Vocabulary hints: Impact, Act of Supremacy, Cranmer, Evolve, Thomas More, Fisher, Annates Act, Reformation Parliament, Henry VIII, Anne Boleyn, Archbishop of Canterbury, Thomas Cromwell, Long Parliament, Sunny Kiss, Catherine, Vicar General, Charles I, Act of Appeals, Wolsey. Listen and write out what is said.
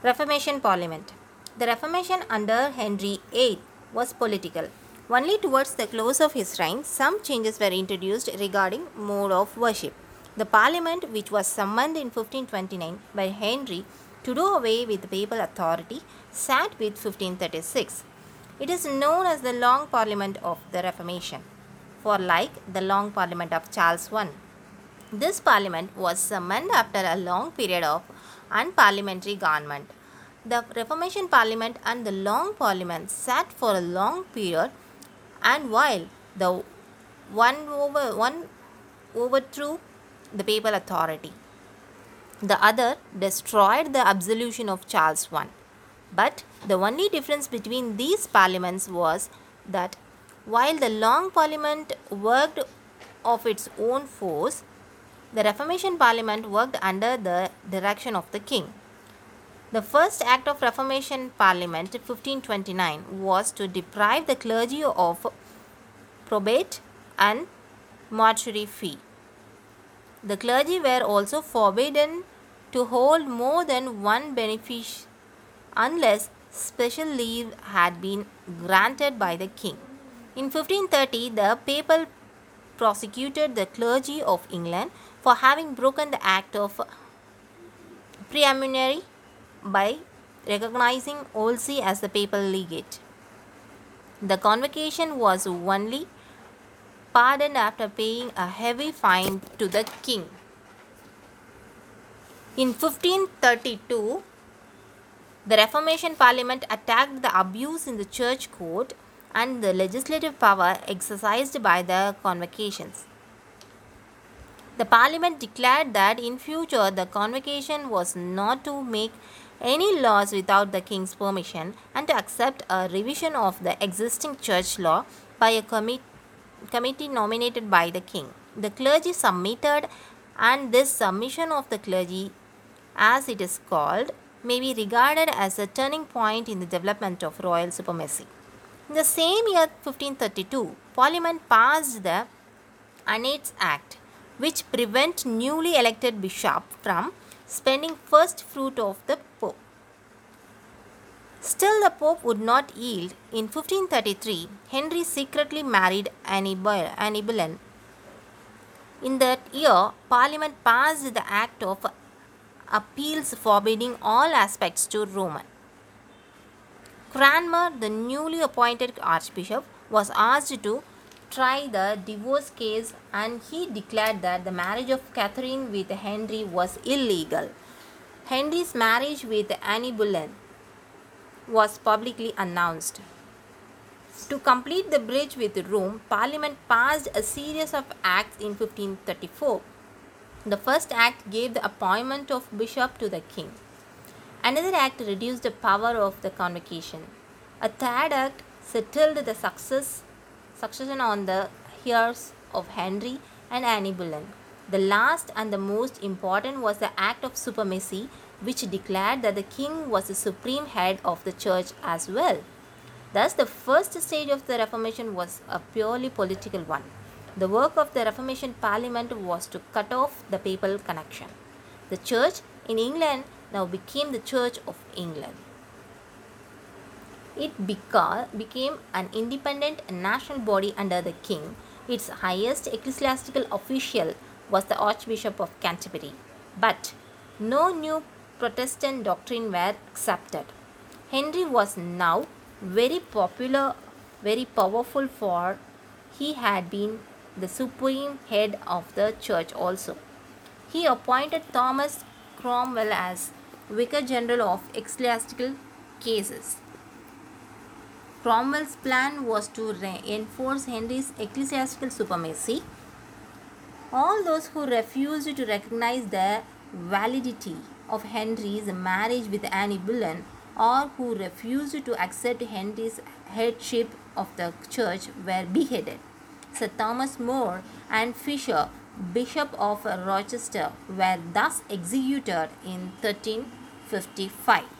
Reformation Parliament. The Reformation under Henry VIII was political. Only towards the close of his reign, some changes were introduced regarding mode of worship. The Parliament, which was summoned in 1529 by Henry to do away with papal authority, sat with 1536. It is known as the Long Parliament of the Reformation, for like the Long Parliament of Charles I. This Parliament was summoned after a long period of unparliamentary government. The Reformation Parliament and the Long Parliament sat for a long period, and while the one overthrew the papal authority, the other destroyed the absolution of Charles I. But the only difference between these parliaments was that while the Long Parliament worked of its own force, the Reformation Parliament worked under the direction of the king. The first act of Reformation Parliament, 1529, was to deprive the clergy of probate and mortuary fee. The clergy were also forbidden to hold more than one benefice unless special leave had been granted by the king. In 1530, the papal prosecuted the clergy of England for having broken the Act of Preeminence by recognizing Wolsey as the papal legate. The convocation was only pardoned after paying a heavy fine to the king. In 1532, the Reformation Parliament attacked the abuse in the church court and the legislative power exercised by the convocations. The Parliament declared that in future the convocation was not to make any laws without the king's permission and to accept a revision of the existing church law by a committee nominated by the king. The clergy submitted, and this submission of the clergy, as it is called, may be regarded as a turning point in the development of royal supremacy. In the same year, 1532, Parliament passed the Annates Act, which prevents newly elected bishop from spending first fruit of the Pope. Still, the Pope would not yield. In 1533, Henry secretly married Anne Boleyn. In that year, Parliament passed the Act of Appeals forbidding all aspects to Roman. Cranmer, the newly appointed Archbishop, was asked to try the divorce case, and he declared that the marriage of Catherine with Henry was illegal. Henry's marriage with Anne Boleyn was publicly announced. To complete the bridge with Rome, Parliament passed a series of acts in 1534. The first act gave the appointment of bishop to the king. Another act reduced the power of the convocation. A third act settled the succession on the heirs of Henry and Anne Boleyn. The last and the most important was the Act of Supremacy, which declared that the king was the supreme head of the church as well. Thus, the first stage of the Reformation was a purely political one. The work of the Reformation Parliament was to cut off the papal connection. The church in England now became the Church of England. It became an independent national body under the king. Its highest ecclesiastical official was the Archbishop of Canterbury. But no new Protestant doctrine were accepted. Henry was now very popular, very powerful, for he had been the supreme head of the church also. He appointed Thomas Cromwell as Vicar General of Ecclesiastical Cases. Cromwell's plan was to reinforce Henry's ecclesiastical supremacy. All those who refused to recognize the validity of Henry's marriage with Anne Boleyn, or who refused to accept Henry's headship of the church, were beheaded. Sir Thomas More and Fisher, Bishop of Rochester, were thus executed in 1355.